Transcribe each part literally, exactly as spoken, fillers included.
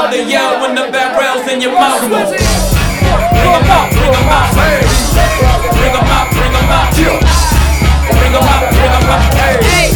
all the yell when the barrel's in your mouth. Bring 'em out, bring 'em out. Bring 'em out, bring 'em out. Bring 'em out, bring 'em out. Bring 'em out, bring 'em out. V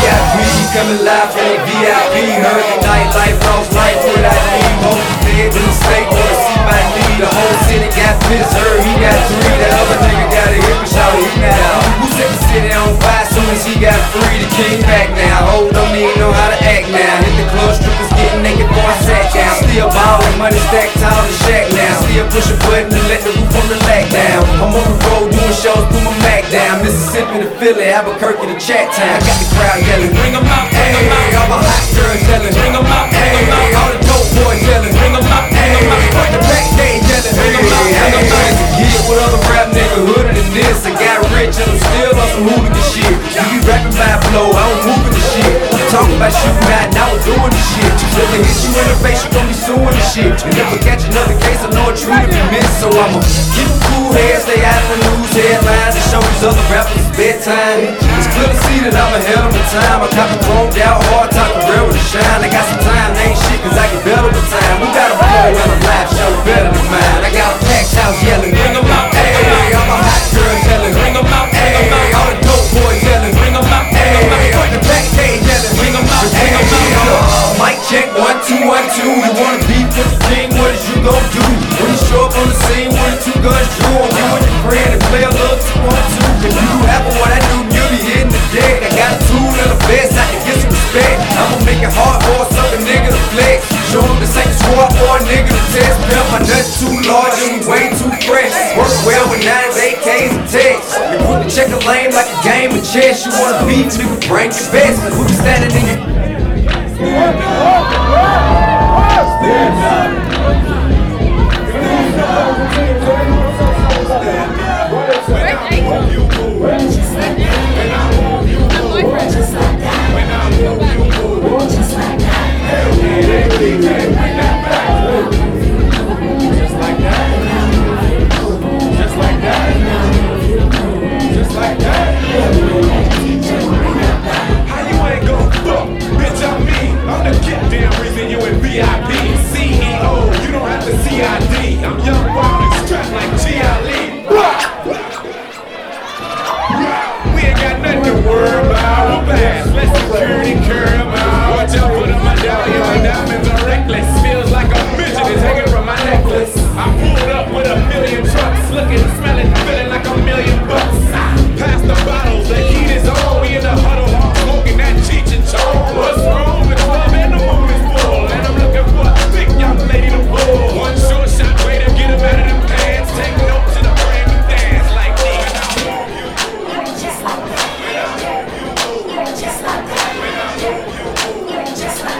I P, coming live from the V I P. Heard the nightlife, Rose life, what I need. Hold the feds in the state, wanna see my lead. The whole city got pissed, heard he got three. That other nigga got a hip and shout, he now. Who set the city on fire soon as he got free? The king back now, hold on, he know how to act now. Hit the club, strippers getting naked for a sack down. Still ballin', money stacked tall the shack now. Still push a button and let the roof on the lack down. I'm on the road doing shows through my Mac down. Mississippi to Philly, Albuquerque to Chat Town. I got the crowd yelling, bring 'em out, bring 'em out. All my hot girls yelling, bring 'em out, bring 'em out. All the dope boys yelling, bring 'em out, bring 'em out. Fuck the back day yelling, bring 'em out, bring 'em out. Yeah, what other rap nigga hooded than this? I got rich and I'm still on some hooligan shit. You be rapping by flow, I don't move with the shit. I'm talking about shooting out and I was doing the shit. If they hit you in the face, you gon' be suing the shit. And if I catch another case, I know it's true to be missed. So I'ma keep a cool head, stay out of the news headlines, and show these other rappers bedtime. It's clear to see that I'm ahead of my time. I got the phone down hard, talking real with a shine. I got some time, ain't shit, cause I get better with time. Who got a flow and a life show better than mine? I got a packed house yelling, bring 'em out, bring 'em out. I'm a hot girl yelling, bring 'em out, bring 'em out. All the dope boys yelling, bring 'em out, bring 'em out. Fuck the back day yelling, bring 'em out, bring 'em out. Mic check, one, two, one, two. You wanna beef with the king, what is you gon' do? When you show up on the scene, one or two guns drew on you and your friend and play a little two, one, two. If you happen what I do, you'll be hitting the deck. I got a tool and a vest, I can get some respect. I'ma make it hard for a sucker nigga to flex. Show him this ain't squad for a nigga to test. Pimp, my nuts too large and we way too fresh. Work well with nines, A Ks and texts. You put the checker lane like a game of chess. You wanna beat, nigga, bring your best. Who be standing in your... Stand up! Stand up! Stand up! Stand up! When you move, when I move, you move. When I move, you move. Just like that. Hell yeah, bring that back. Just like that. Just like that. Just like that. How you ain't gon' fuck, bitch? I mean, I'm the goddamn reason you in V I P. C E O, you don't have to C I D. I'm young, wild, and strapped like G I Lee. We ain't got nothing to worry about. We're bad, less security, curb out. Watch out for the medallion. My diamonds are reckless. Feels like a midget is hanging from my necklace. I pulled up with a million trucks, looking, smelling, feeling like a million bucks. Past the bottles, the heat is on. We in the huddle, smoking that Cheech and Chong. What's wrong with the and the moment's full, and I'm looking for a thick young lady to pull. One short shot, way to get him out of them pants. Take note to the brand new dance like me. When I move, you move. You're just like that. When I move, you move. You're just like that. When I move, you move. You're just like that.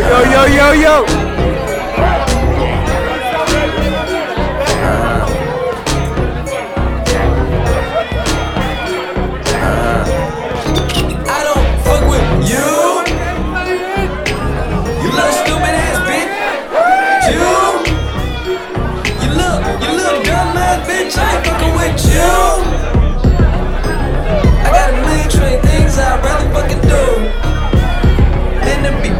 Yeah, yeah, yeah, yeah, yeah, yeah. I got a million trillion things I'd rather fucking do than to be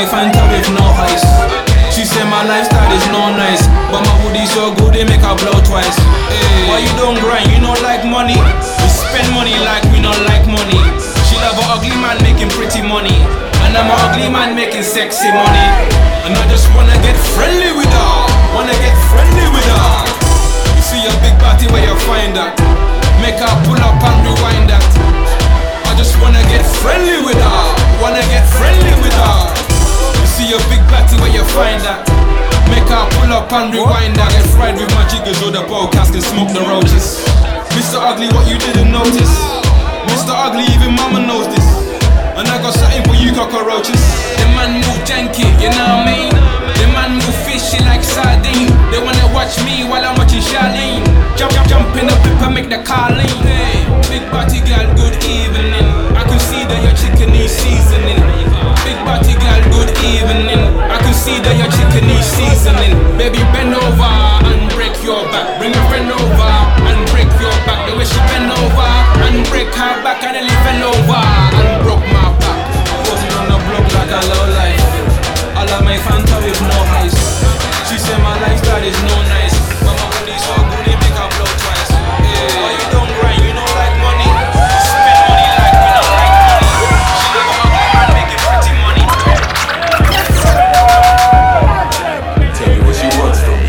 knife and toe with no ice. She said my lifestyle is not nice, but my booty so good they make her blow twice. Hey. Why you don't grind? You don't like money. We spend money like we don't like money. She love an ugly man making pretty money, and I'm an ugly man making sexy money. And I just wanna get friendly with her, wanna get friendly with her. You see your big body where you find her, make her pull up and rewind that. I just wanna get friendly with her, wanna get friendly with her. You see your big body where you find that, make her pull up and rewind that. Get fried with my jiggers or the podcast and smoke the roaches. Mister Ugly, what you didn't notice, Mister Ugly, even mama knows this. And I got something for you cockroaches. The man move janky, you know what I mean? The man move fishy like sardine. They wanna watch me while I'm watching Charlene. Jump, jump, jump in the pip and make the car lean. Hey, big body girl, good evening. I can see that your chicken is seasoning. Big body girl, good evening. I can see that your chicken is seasoning. Baby, bend over and break your back. Bring a friend over and break your back. The way she bend over and break her back, and then leave her over and broke my back. Posing on the block like a low life. I love my Fanta with no ice. She said my lifestyle is no nice, but my body so good they make her blow twice. Yeah. Why you don't grind? You don't like money. Spend money like we don't like money. She love my girl and make it pretty money. Tell me what she wants from me.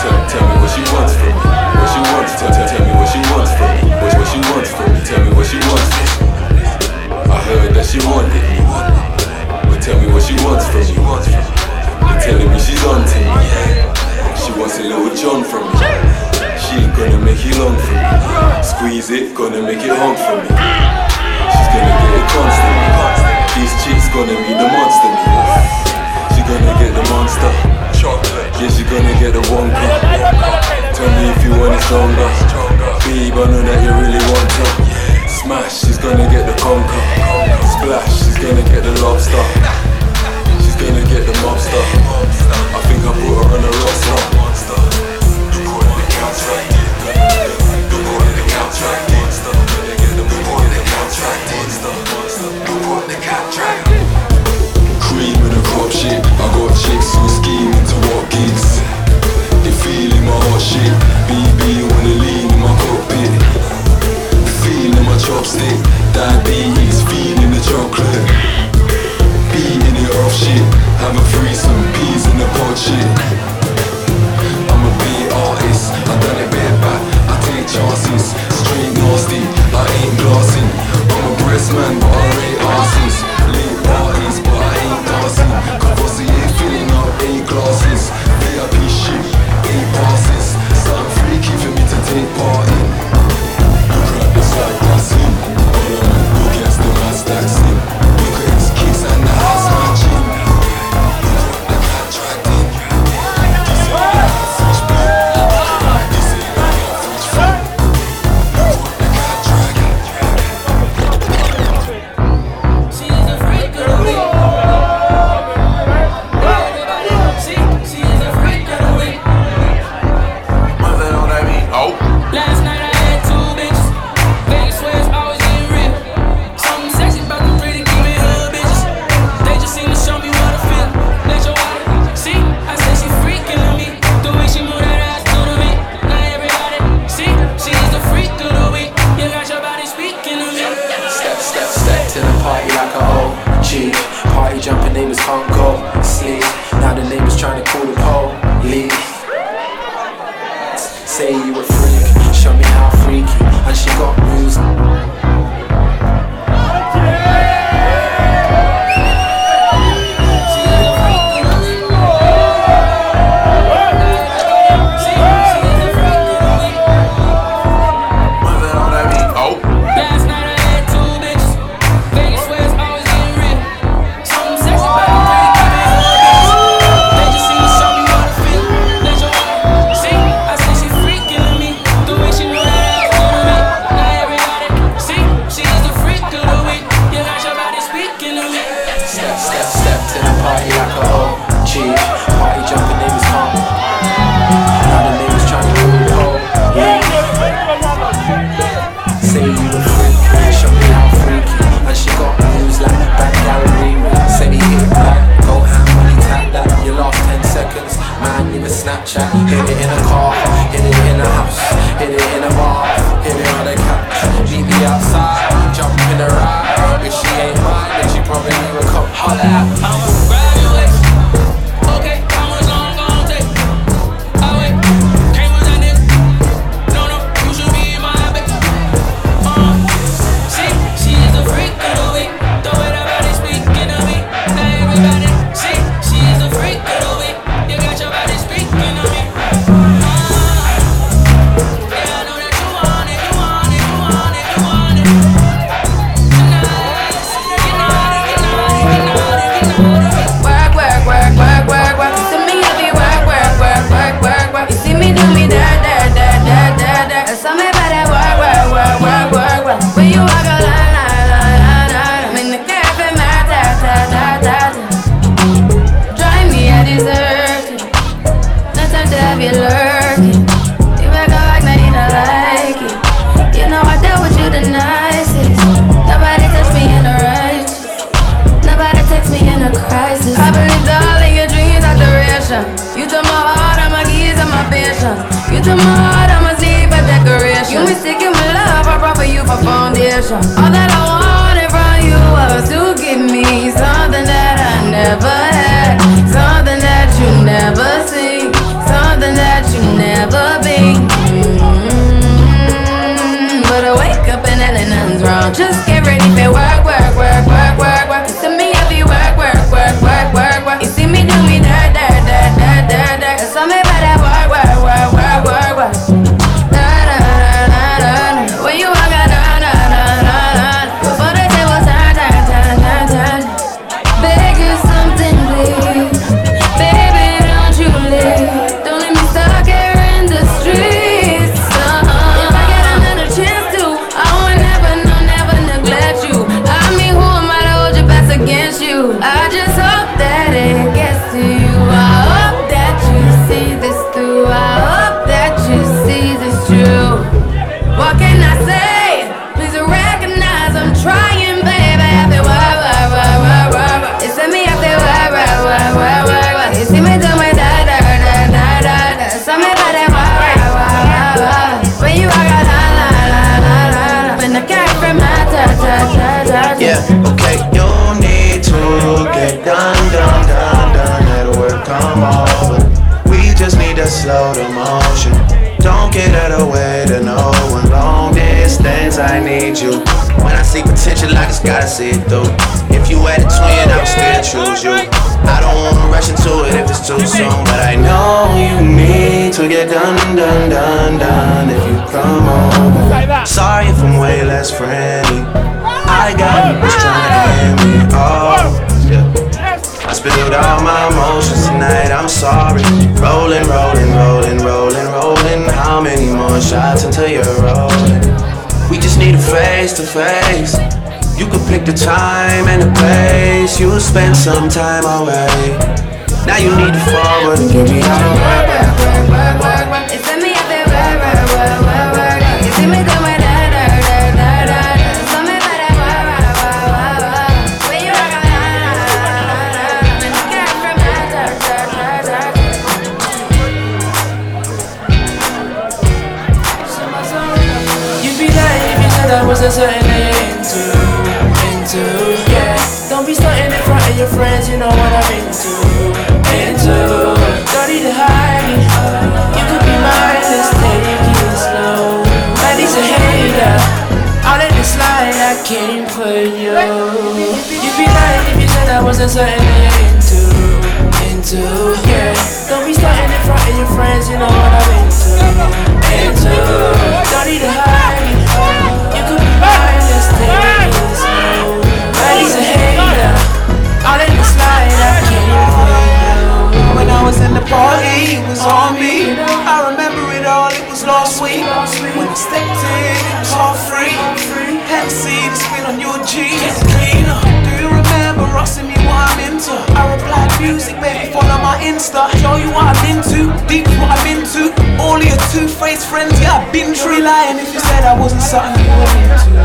Tell, tell me what she wants from me. What she wants. Tell, tell, tell me what she wants from me. What, what she wants from me. Tell me what she wants from me. I heard that she wanted me, but tell me what she wants from me. They're telling me she's on to me. She wants a little John from me. She gonna make it long for me. Squeeze it, gonna make it hard for me. She's gonna get it constantly. These cheeks gonna be the monster me. She gonna get the monster. Yeah, she gonna get the wonka. Tell me if you want it stronger. Babe, I know that you really want her. Smash, she's gonna get the conker. Splash, she's gonna get the lobster. She's gonna get the mobster. I think I put her on a roster. The boy in the contract. The boy in the contract. The boy in the contract. The boy in the contract. Cream in a crop shape. I got chicks who scheming to walk gigs. They feeling my hot shit. B B wanna lean in my cockpit. Feeling my chopstick, diabetes, feeling the chocolate. Beating it off shit, have a threesome, peas in the pot shit. I'm a beat artist, I done it bareback, I take chances. Straight nasty, I ain't glassing. I'm a breast man, but I rate arses. Late parties, but I ain't dancing. Cause ain't filling up eight glasses. V I P shit, eight passes. Something freaky for me to take part in. Like dancing, who gets the mass taxing? Who gets kids and the house matching? I can't try to. This ain't a catfish bait. This ain't a catfish bait. I can't try it. She's a freak girl. Everybody, she, she is a freak girl. What's that on that mean? Oh. Last night I had two bitches. Party jumping, name is Hong Kong, sleep. Now the name is trying to call the police. Say you a freak, show me how freaky. And she got moves. See? All that I wanted from you was to give me something that I never had, something that you never see, something that you never be. Mm-hmm. But I wake up and nothing's wrong. Just get ready for work, work, work, work, work, work. To me, I be work, work, work, work, work, work. You see me do me that, that, that, that, that, that. That's all me about that work, work, work, work, work, work. Yeah, okay, you need to get done, done, done, done. Let work come over. We just need to slow the motion. Don't get out of the way to no one. Long distance, I need you. When I see potential, I just gotta see it through. If you had a twin, I would still choose you. I don't wanna rush into it if it's too soon, but I know you need to get done, done, done, done. If you come over. Sorry if I'm way less friendly. I got you trying to hand me off. Yeah. I spilled all my emotions tonight, I'm sorry. Rolling, rolling, rolling, rolling, rolling. How many more shots until you're rolling? We just need a face to face. You could pick the time and the place. You spent some time away. Now you need to forward and give me all the work, work, work, work, work. It's in me, I feel work, work, work, work, work. You see me do my da da da da da. Was a certain into, into, yeah. Don't be starting in front of your friends, you know what I'm into, into. Don't need to hide it. You could be mine, just take it slow. But he's a hater. All in the slide, I came for you. You'd be lying if you said I wasn't certain into, into, yeah. Don't be starting in front of your friends, you know what I'm into, into. Don't need to hide it. When I was in the party, it was on me. I remember it all, it was all sweet. When I stepped in, it was all free. Had to see the spin on your jeans. Cleaner, do you remember asking me what I'm into? I replied, music, baby, follow my Insta. Show you what I'm into, deep what I'm into. All your two-faced friends, yeah, I've been true. Lying if you said I wasn't something you were into.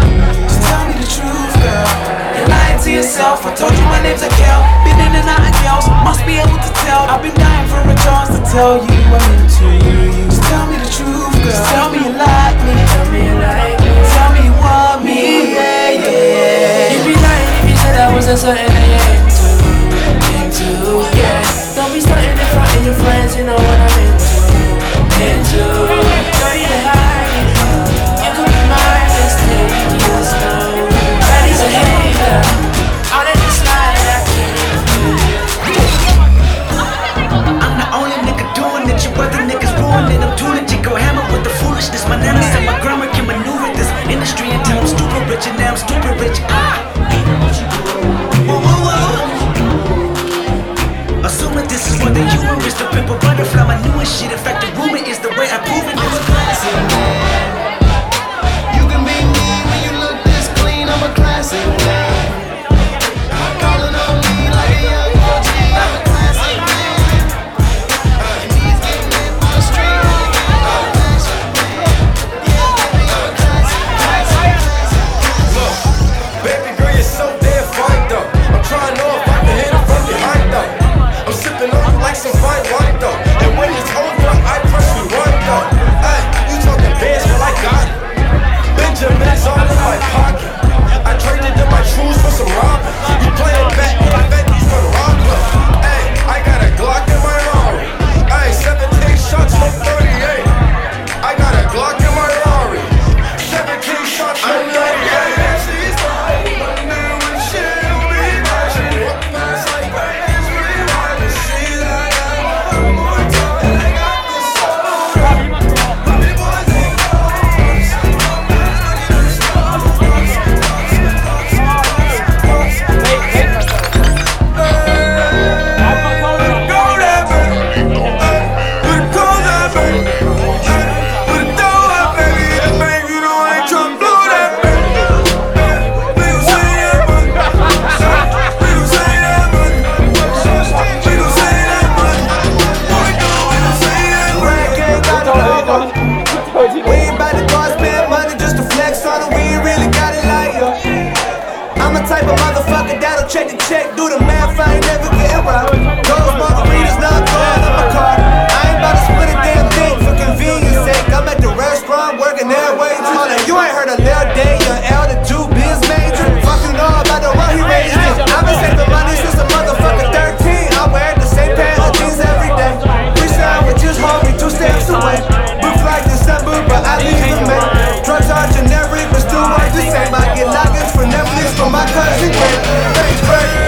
So tell me the truth, girl. You're lying to yourself. I told you my name's Akel. Been in and out of girls, must be able to tell. I've been dying for a chance to tell you I'm into you. So tell me the truth, girl. Just tell me you like me. Tell me you like me. Tell me you want me. Yeah, yeah. You'd be lying if you said I wasn't something that you're into, into, yeah. Don't be starting in front of your friends. You know what I'm into, into. Don't need to hide it. You could be mine, just take you slow. But he's a hater. All in the slide, I can't do. I'm the only nigga doing it. You other niggas ruin it. I'm too legit. Go hammer with the foolishness, my nana. way to. You ain't heard of Lil Day, your elder two biz major. Fuck you know about the one he raised up. I've been saving money since a motherfucker thirteen. I wear the same pair of jeans every day. Freestyle sound with just homie two steps away. Roof like December, but I leave the man. Drugs are generic, but still work the same. I get logins for Netflix from my cousin Greg. Thanks, Greg.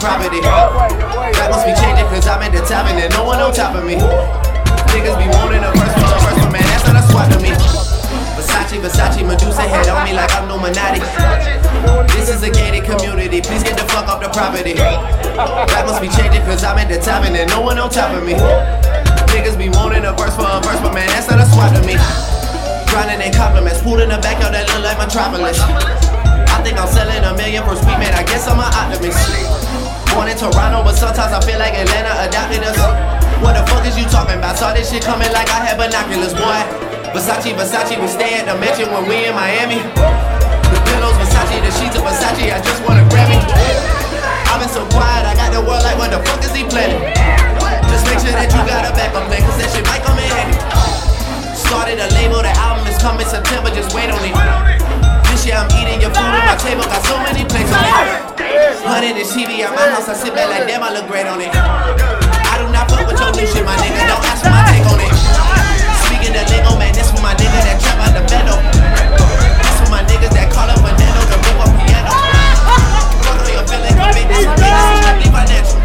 Property. That must be changing cause I'm at the top and there's no one on top of me. Niggas be wanting a first one, a first one, man, that's not a swap to me. Versace, Versace, Medusa head on me like I'm Numinati. This is a gated community, please get the fuck off the property. That must be changing cause I'm at the top and there's no one on top of me. Niggas be wanting a verse for a verse, but man, that's not a swap to me. Grinding and compliments, pulling the back out that look like Metropolis. I think I'm selling a million per sweet, man, I guess I'm an optimist. Born in Toronto, but sometimes I feel like Atlanta adopted us. What the fuck is you talking about? Saw this shit coming like I had binoculars, boy. Versace, Versace, we stay at the mansion when we in Miami. The pillows, Versace, the sheets of Versace, I just want a Grammy. I've been so quiet, I got the world like, what the fuck is he planning? Just make sure that you got a backup plan, cause that shit might come in handy. Started a label, the album is coming September, just wait on it. This year I'm eating your food at my table, got so many plates on it. Hunting this T V at my house, I sit back like damn, I look great on it. I do not fuck with your new shit, my nigga, don't ask for my take on it. Speaking of lingo, man, this for my nigga that trap out the bendo. This for my niggas that call up Fernando to rip up piano. Fuck on your feelings, but make this money, this is strictly financial.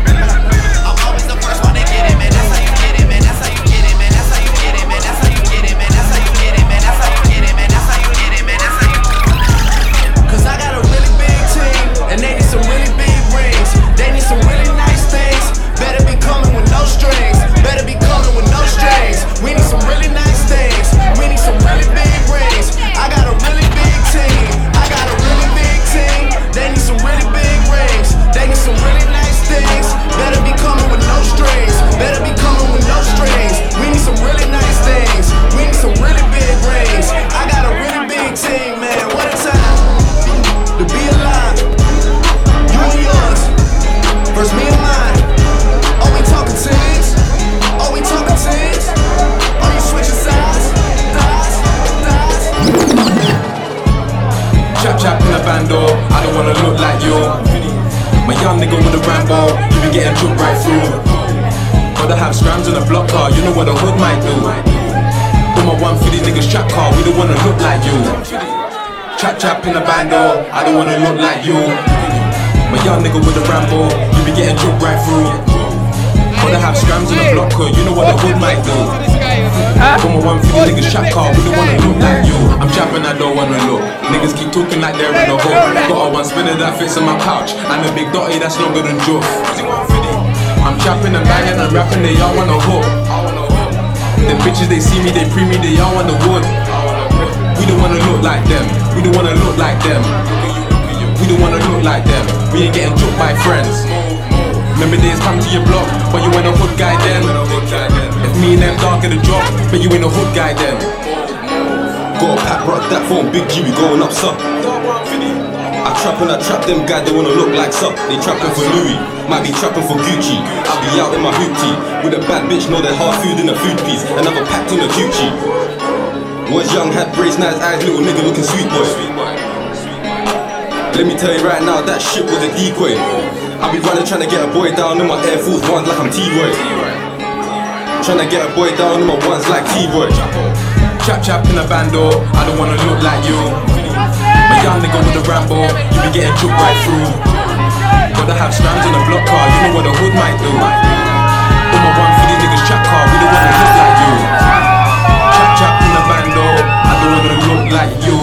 I'm always the first one to get it, man, that's how you get it, man, that's how you get it, man, that's how you get it, man, that's how you get it, man, that's how you get it, man, that's how you get it, man, that's how you get it, man, that's how you get it. Cause I got a really big team, and they need some really big rings. They need some really nice things. Better be coming with no strings. Better be coming with no strings. We need some really nice things. We need some really big rings. I got a really big team. I got a really big team. They need some really big rings. They need some really nice things. Better be coming with no strings. Better be coming with no strings. We need some really nice things. We need some really big rings. I got a really big team, man. What a time to be alive. Yours, versus me and mine. Are we talking tens? Are we talking tens? Are you switching sides? Thighs, thighs. Chap chap in the van door. I don't wanna look like you. My young nigga with a Rambo, you been getting took right through. Gotta have scrams in a block car. You know what the hood might do. Put my one for these niggas trap car. We don't wanna look like you. Chap chap in the van door. I don't wanna look like you. My young nigga with a Rambo, you be getting drunk right through. Gotta have scrams in the blocker, you know what the hood might do. From a one for the niggas trap car, we don't wanna look like you. I'm trapping, I don't wanna look. Niggas keep talking like they're in a hole. Got a one spinner that fits in my pouch, and a big dotty that's longer than Joof. I'm trapping and banging and rapping, they all wanna hook. Them bitches, they see me, they pre me, they all wanna wood. We don't wanna look like them, we don't wanna look like them. We don't wanna look like them, we ain't getting took by friends. Remember days come to your block, but you ain't a hood guy then. If me and them dark in the drop, but you ain't a hood guy then. Got a pack, rock that phone, Big G, we going up, sup. I trap and I trap them guys, they wanna look like sup. They trapping for Louis, might be trapping for Gucci. I'll be out in my hoopty, with a bad bitch, know they're hard food in a food piece. Another packed on a Gucci. Was young, had braids, nice eyes, little nigga looking sweet boy. Let me tell you right now, that shit was a decoy. I be running trying to get a boy down in my Air Force Ones like I'm T-Roy. Trying to get a boy down in my ones like T-Roy. Chap chap in a bando, I don't wanna look like you. My young nigga with a Rambo, you be getting took right through. Gotta have slams in a block car, you know what the hood might do. Put my one for these niggas trap car, we don't wanna look like you. Chap chap in a bando, I don't wanna look like you.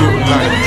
Look like you.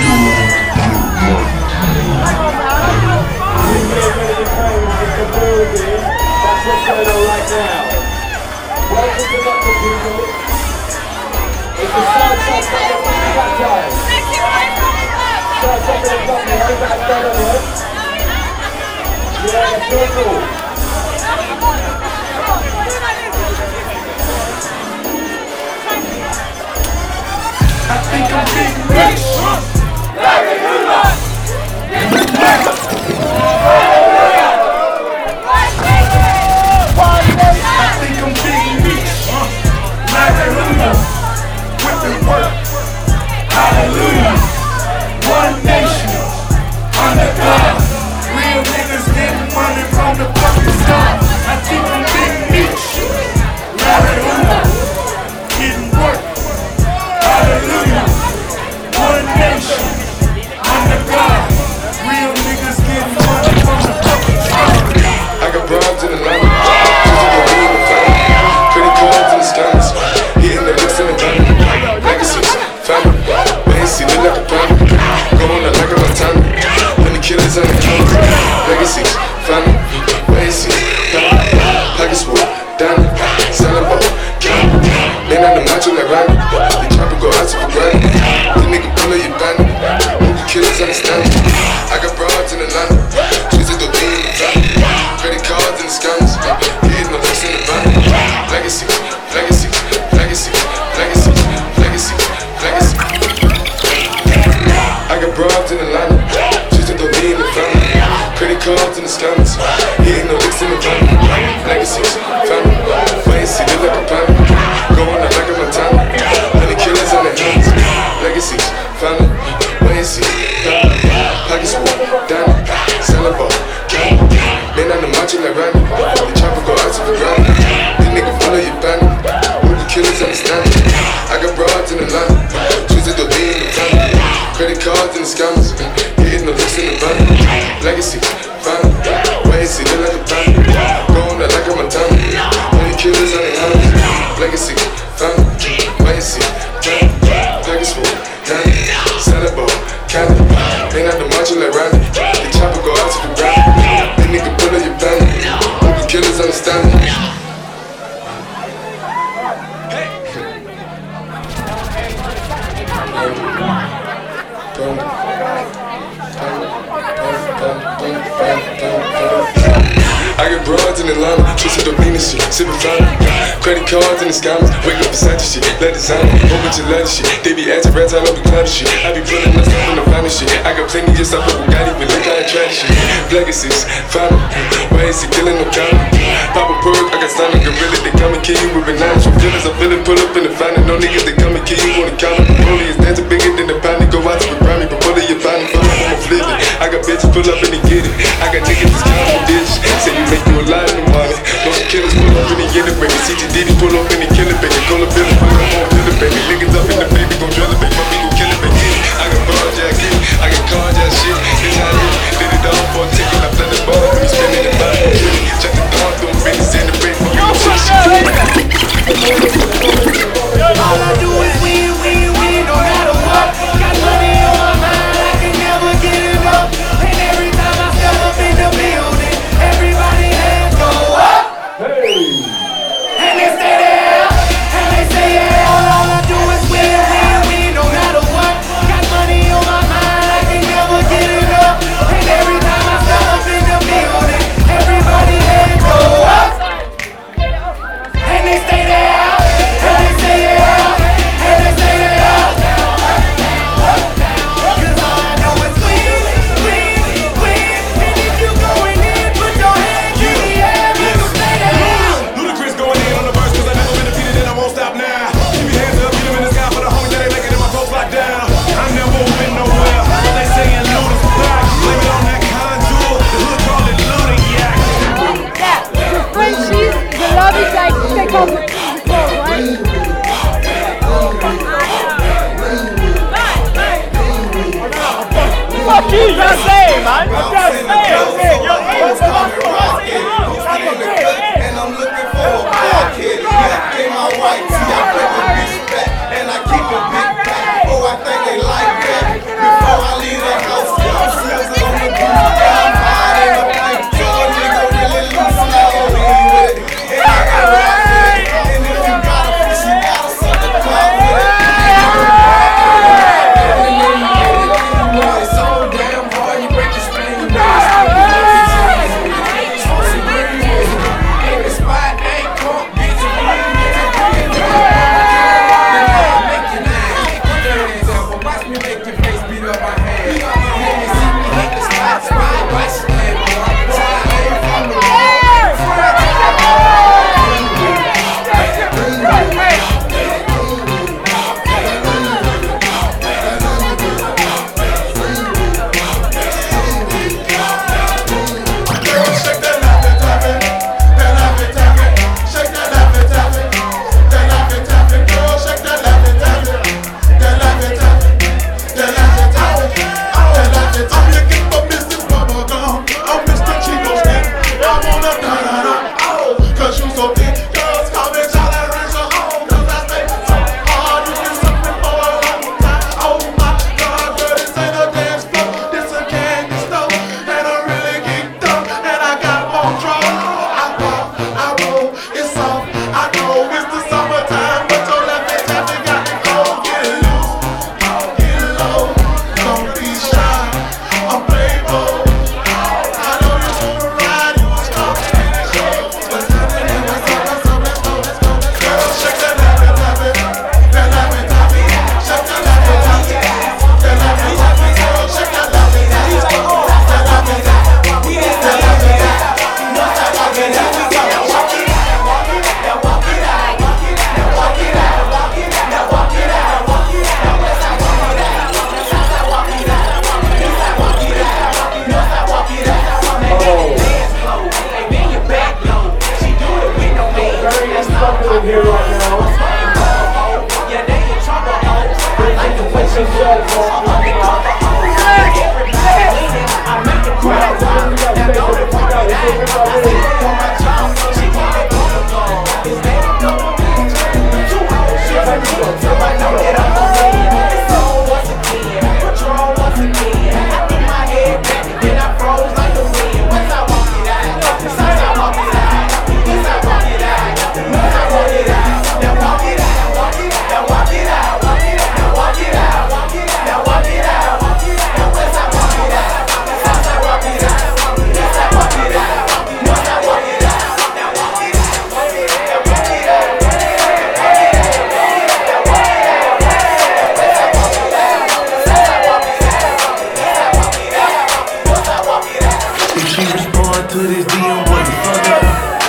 To this D M, what the fuck up?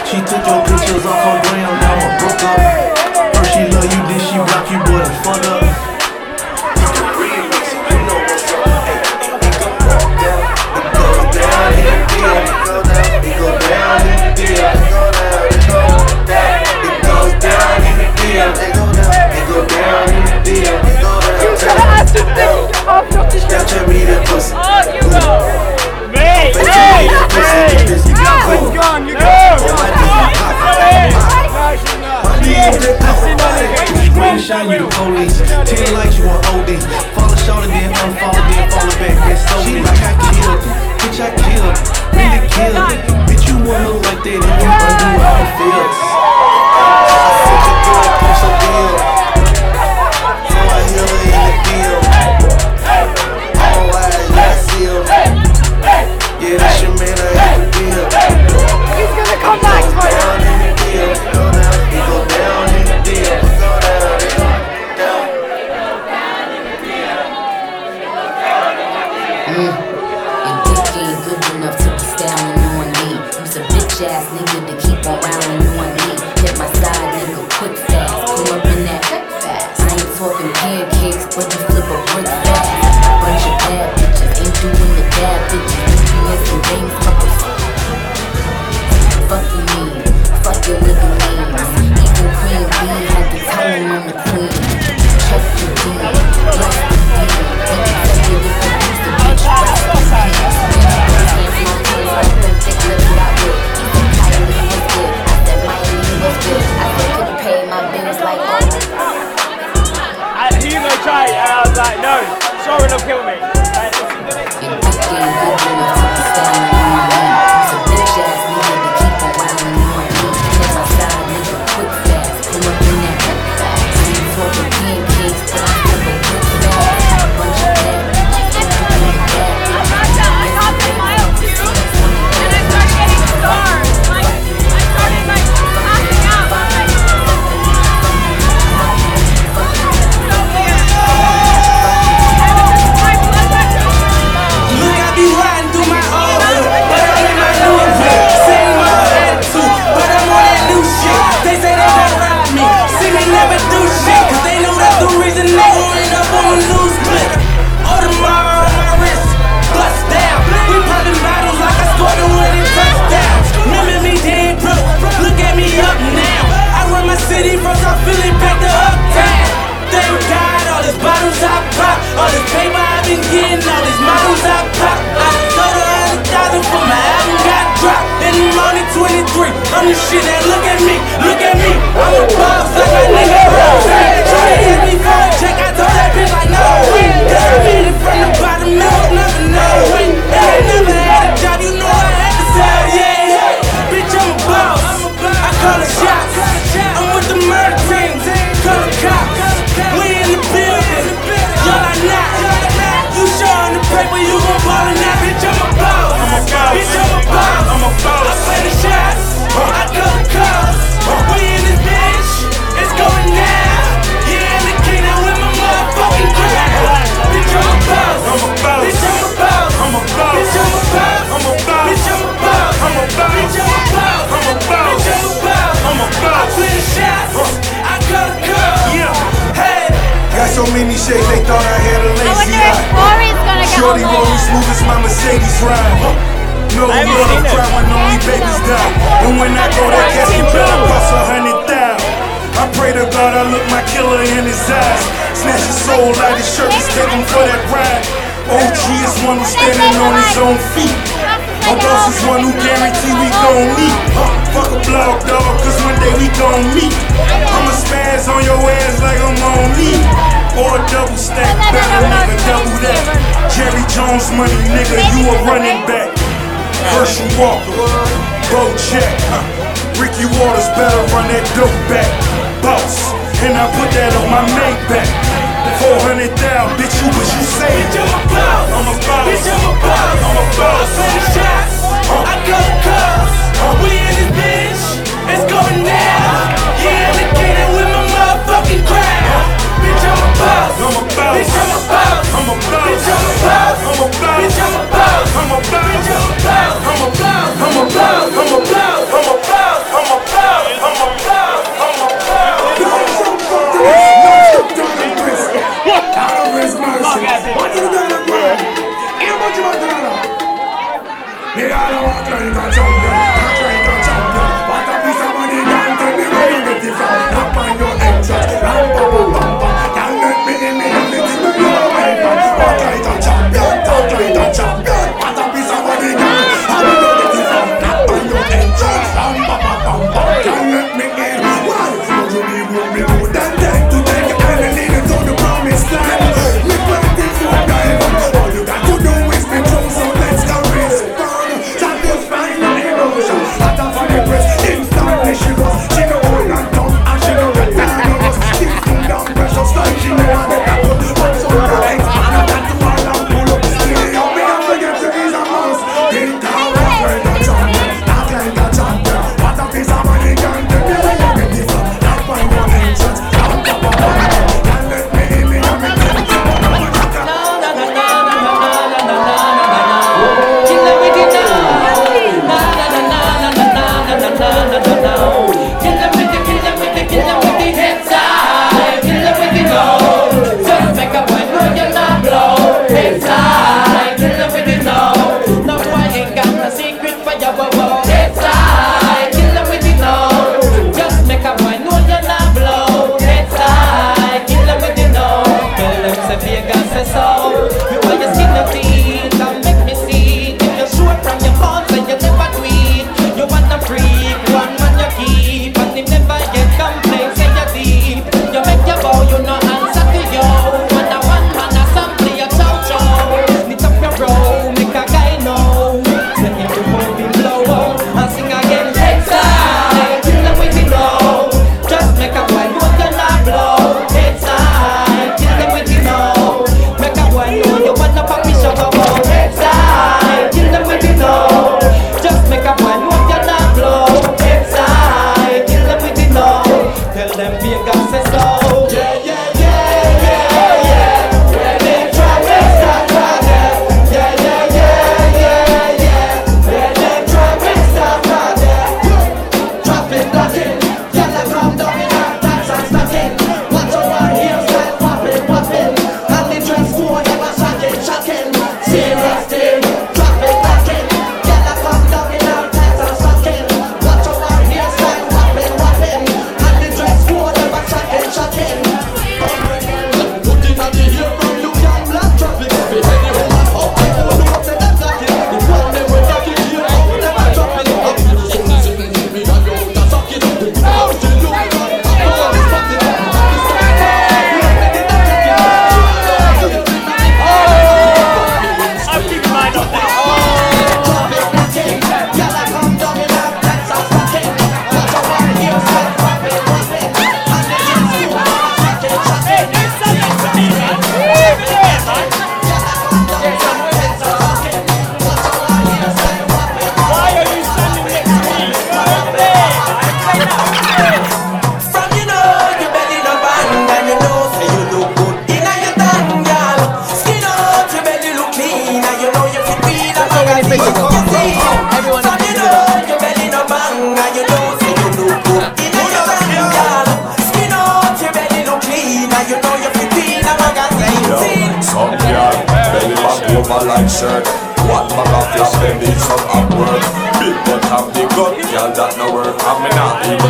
She took your pictures off her gram, now I'm broke up. First she love you, then she rock you, what the fuck up? You know what's up. Hey, it go down, it go down in there. It go down in there. It go down, it goes down in there. It go down in there. You got to take off your t-shirt. Now tell me the pussy. Oh, you go. Hey, hey, hey. Shine you the police, ten likes you on O D. Follow shorter, then unfollow, then follow back. That's so she like I killed, bitch I killed, really killed. Bitch you wanna look like that, and you undo how it feels. I said you girl, push a bill. Oh, I heal her in the deal. Oh, I, yeah, I see her. Yeah, that's your man, I hit the deal. He's gonna come back, go down in the deal, go down, he go down in the deal. Mm. And dick ain't good enough to be styling on me. Use a bitch ass nigga to keep on rowling on me. Hit my side nigga quick fast, pull up in that quick fast. I ain't talking pancakes, but you flip a brick fast. A bunch of bad bitches ain't doing the bad bitches. You be some things, fuckers. Fuck you mean, fuck your little name. Even Queen B had to tell him I'm the queen. Check your D, bless the D. Take it to the I'm not going to say that. And he was trying, and I was like, no, sorry, don't kill me. My boss is one who guarantee we gon' meet. Fuck a blog, dog, cause one day we gon' meet. I'ma spaz on your ass like I'm on me. Or a double stack, better nigga, double that. Jerry Jones money, nigga, you a running back. Herschel Walker, Bo Jack, Ricky Waters, better run that dope back. Boss, and I put that on my Maybach. Four hundred thousand, bitch, you what you say? Bitch, I'm a boss. I'm a boss. Bitch, I'm a boss. I'm a boss. I play the shots. Huh? I cut the cuffs. Huh? We in this bitch. It's going down. Yeah, I'm indicated with my motherfucking crowd. Huh? Bitch, I'm a boss. I'm a boss. Bitch, I'm a boss. I'm a boss. Bitch, I'm a boss. I'm a boss. Bitch, I'm a boss. I'm a boss. Bitch, I'm a boss. I'm a boss. I'm a boss. I'm a boss. I'm a boss. I'm a boss. I'm a boss. I'm a boss.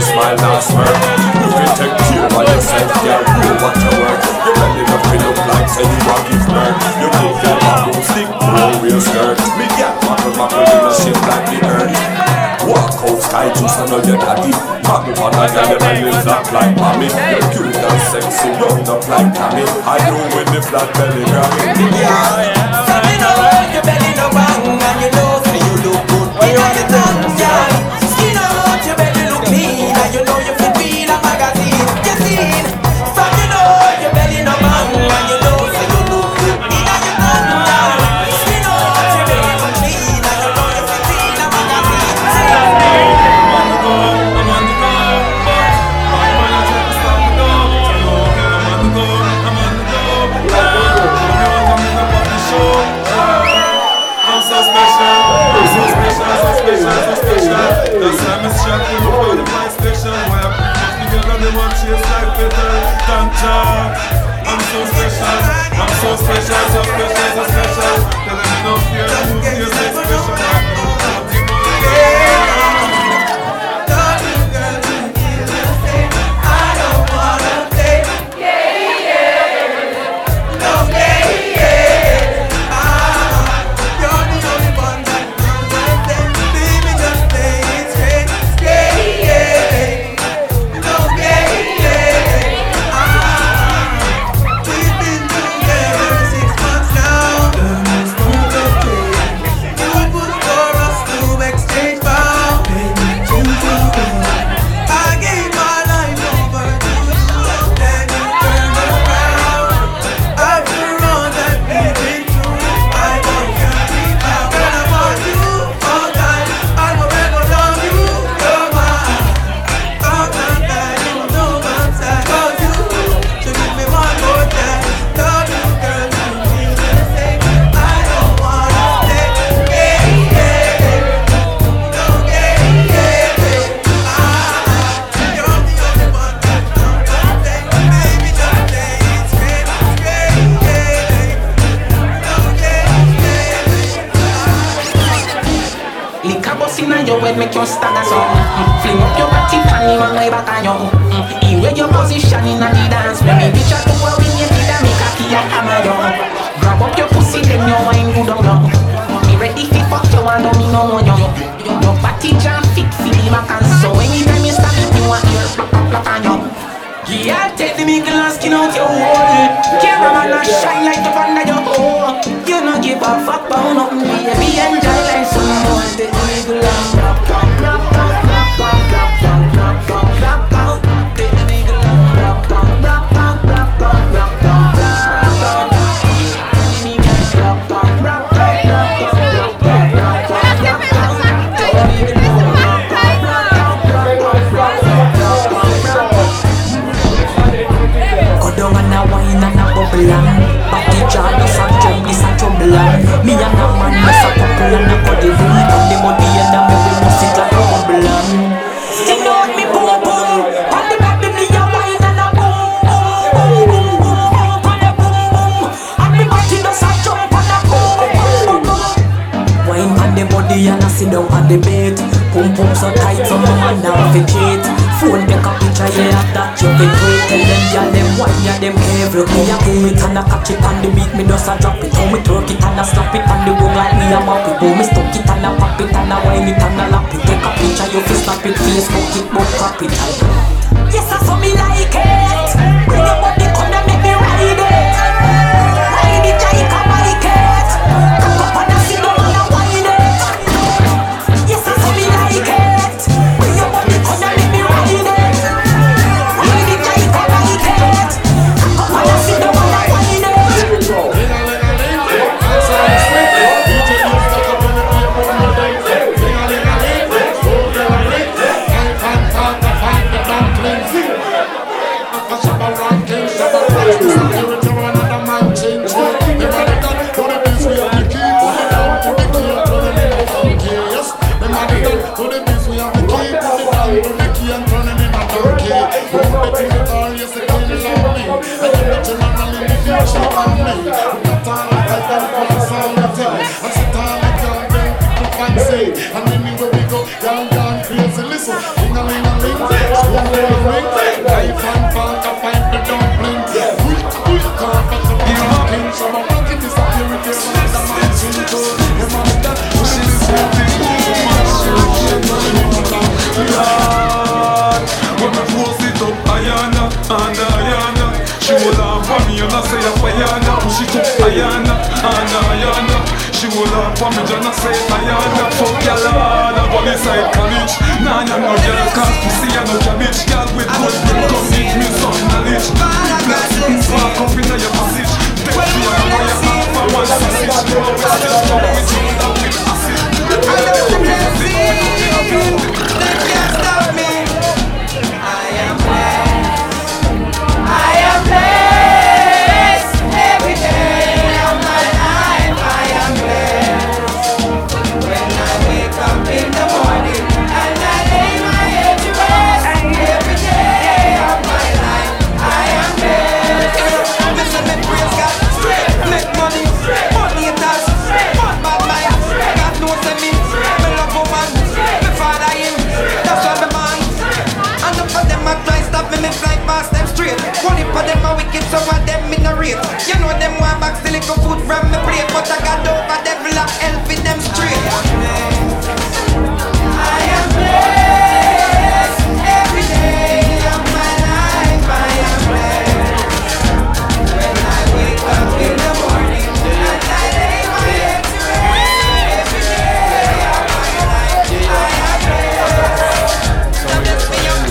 Smile, not smirk. You can take care by yourself, girl. You want to work. You better not me look like say you a gift bird. You move your bamboo stick, no real skirt. Me get buckle buckle in a shape like the earth. Walk out sky juice and all your daddy. Pack me for the girl and my name's not like mommy. You're cute and sexy, don't look like Tammy. I do with the flat belly grammy. Yeah, so me know your belly no bang and you know so you look good when you on the dance, yeah. Skin out your belly look clean and you know you fit be in a magazine. You seen? I'm so special, I'm so special, so special, so special. Tell them no fear, no fear, so special. Darling girl, you will say, I don't wanna play. Yeah, yeah, no, yeah, yeah. Ah, you're the only one that knows like them. Baby, just play it straight. Yeah, yeah, no, yeah, yeah. Make your stagger so fling up your body, turn him on my back and yo. In where your position in a the dance, when me bitch to a win you did a make a key and hammer yo. Grab up your pussy, then your wine good on yo. Me ready to fuck you and don't me no one yo. Your body jam fix in the back and so anytime you stop it, you want your plop plop on yo. Yeah, take the middle and skin out your hole. Cameraman and shine like the van that you owe. You no give a fuck about nothing, baby, enjoy like someone. Take the middle and and I catch it on the beat, me just a drop it. How me twerk it and I slap it on the wrong like me a map it. How me stuck it and I pop it and I wind it and I lap it. Take a picture, you feel snap it, Facebook it, but crap it. Yes, I saw me like it. Bring your body, come and make me ride it. Ride it, I can like it. Cock up and I sit down and I wind it. Yes, I saw me like it. Bring your body, come and make me ride it. Ride it, I can like it. Cock up and I sit down. Life and fun, the fight, the dumpling. We, we, me genocide, I am the fuck your lord. I want inside college. Nah, you're no girl, cause pussy and no cabbage. Girl with good will come meet me some knowledge. People sitting back up in your passage. Take me a wire back for one sausage. You always still come with you without me passage. I know you can see, they can't stop me. I am blessed, I am blessed. Every day of my life I am blessed. When I wake up in the morning and I lay my head to rest, every day of my life I am blessed. Listen, my praise God, straight, make money, money it does, but bad mind, God knows I mean, my love woman, my father him, that's why my man. And up for them I try stop me, me fly past them straight. Only for them are wicked, so for them in a rape. You know them want back the little food from me plate, but I got over devil and hell with them straight. I am blessed, every day of my life I am blessed. When I wake up in the morning and I lay my head to rest, every day of my life I am blessed. Now just be young.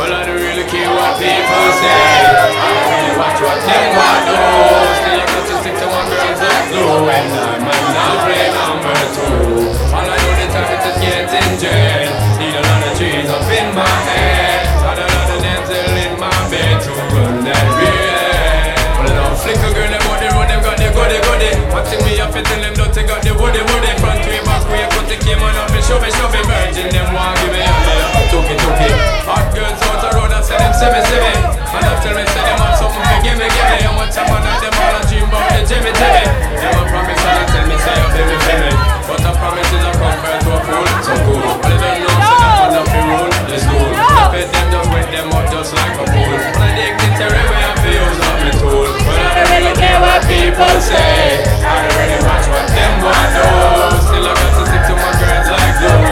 Well, I don't really care what people say, I don't really watch what them want to know. Still you got to stick to one girl that's low, and I might not play number two. All I know the time is just get in jail. Need a lot of trees up in my head, got a lot of damsel in my bed to run that real. Well, I don't flick a girl, them body run, them got the goody goody. Watching me up and tell them don't take out the woody woody. Front way, back way, put the came on up and shove it, shove it. Virgin, them want give me a little tookie tookie. Hot girls out the road and say them semi semi. And after me say them want something for gimme gimme. And what's up on them all a dream about the Jimmy Jimmy. Them a promise and I tell me say you're baby baby. But a promise is a convert to a fool, so cool. But they don't know so them on up the road, it's cool. I bet them just wet them up just like a fool. And I dig it everywhere and feel use up my tool. But I don't really care what people say, I don't really watch what them want to know. Still I got to stick to my girls like glue.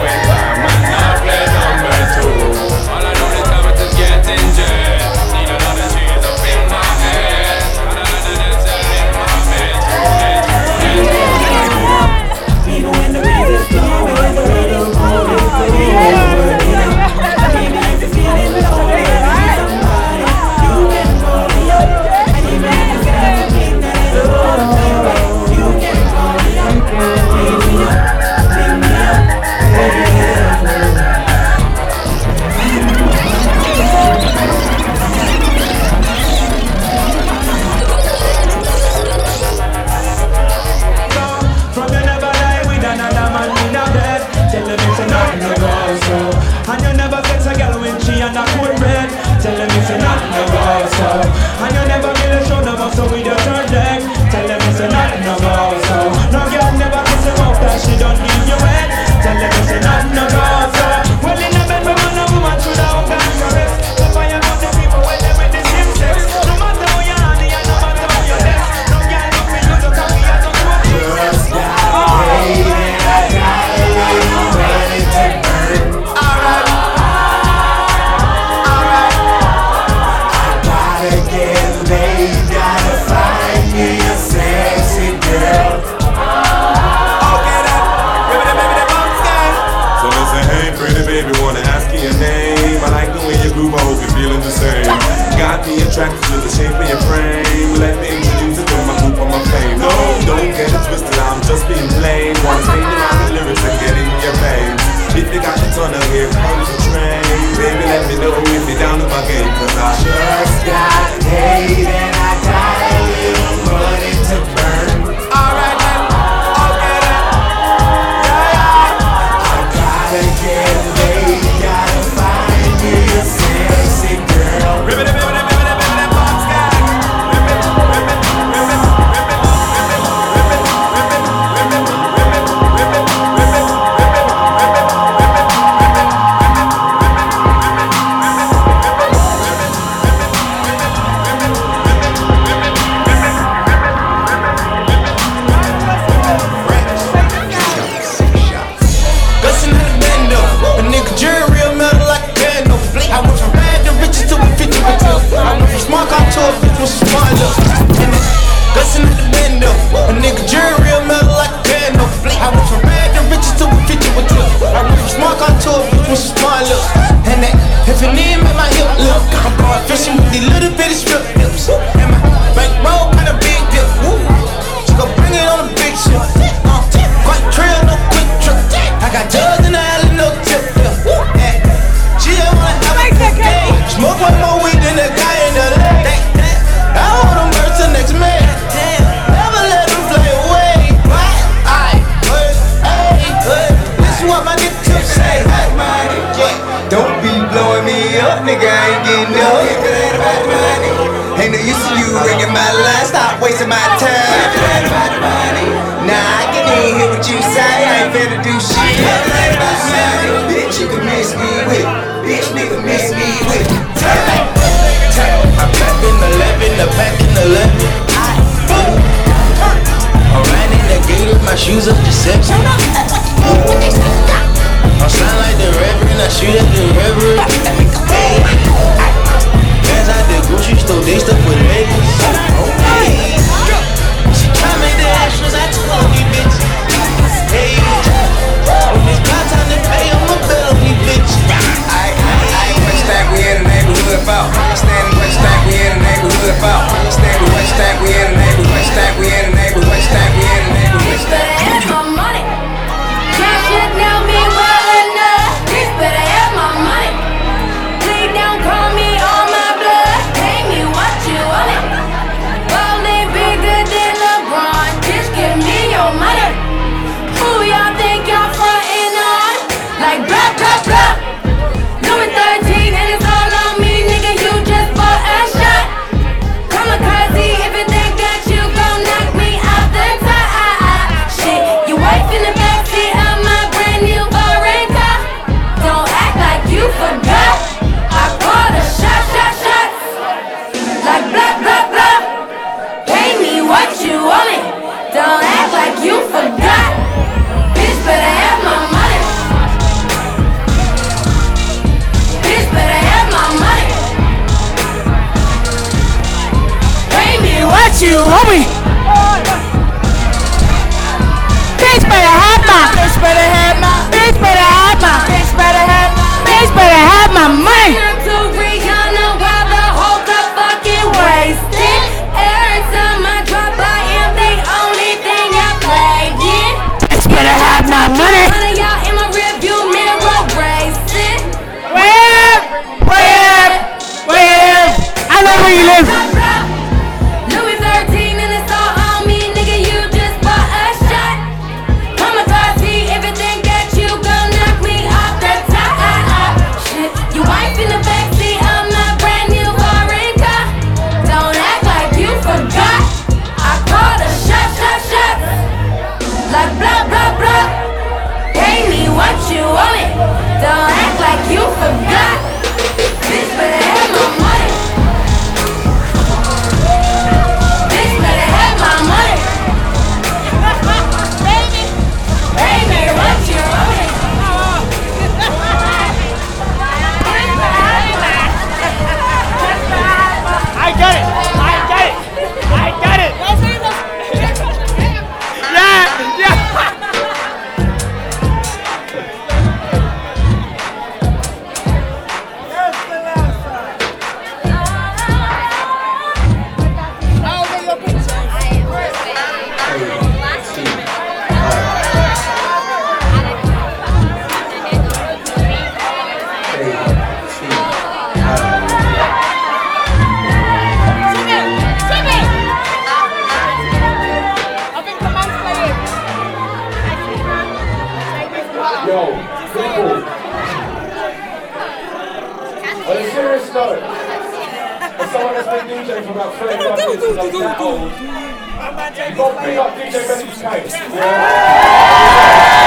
fun look. And that if it need make my hip look. I'm going fishing with these little bitty strip dips. And my bankroll kinda big dip. Woo. She gon' bring it on a big ship. Uh, quick trail, no quick trip. I got drugs in the alley, no tip. Woo. And she don't wanna have a good day. Smoke one more weed than the guy in the day. I hold them birds to next man. Never let them fly away. I first, hey, this is what my nigga tip say. Don't be blowing me up, nigga. I ain't getting up. Ain't no use to you ringing my line. Stop wasting my time. Nah, I can even hear what you say. I ain't finna do shit. Bitch, you can miss me with. Bitch, nigga, miss me with. I'm back in the eleven, I'm back in the eleven. I'm riding the gate with my shoes up to six. I sound like the reverend, I shoot at the reverend. Bands out the grocery store, they stuff with niggas. She tryna make the extras, I told you, bitch. Hey, when it's my time to pay, I'ma bet on you, bitch. I, I, much stack we in the neighborhood about. Standing much stack we in the neighborhood about. Standing much stack we in the neighborhood. Stack we in the neighborhood. Stack we in the neighborhood. Stack we in the neighborhood. You homie, bitch better have my, bitch better have my, bitch better have my, bitch better have my, bitch better have my money. Two, three, y'all know why the whole cup fucking wasted. Every time I drop, I am the only thing I play. Yeah, bitch better have my money. One of y'all in my rearview mirror racing. Where, where, where? I know where you live. Go big up D J Benny's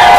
case.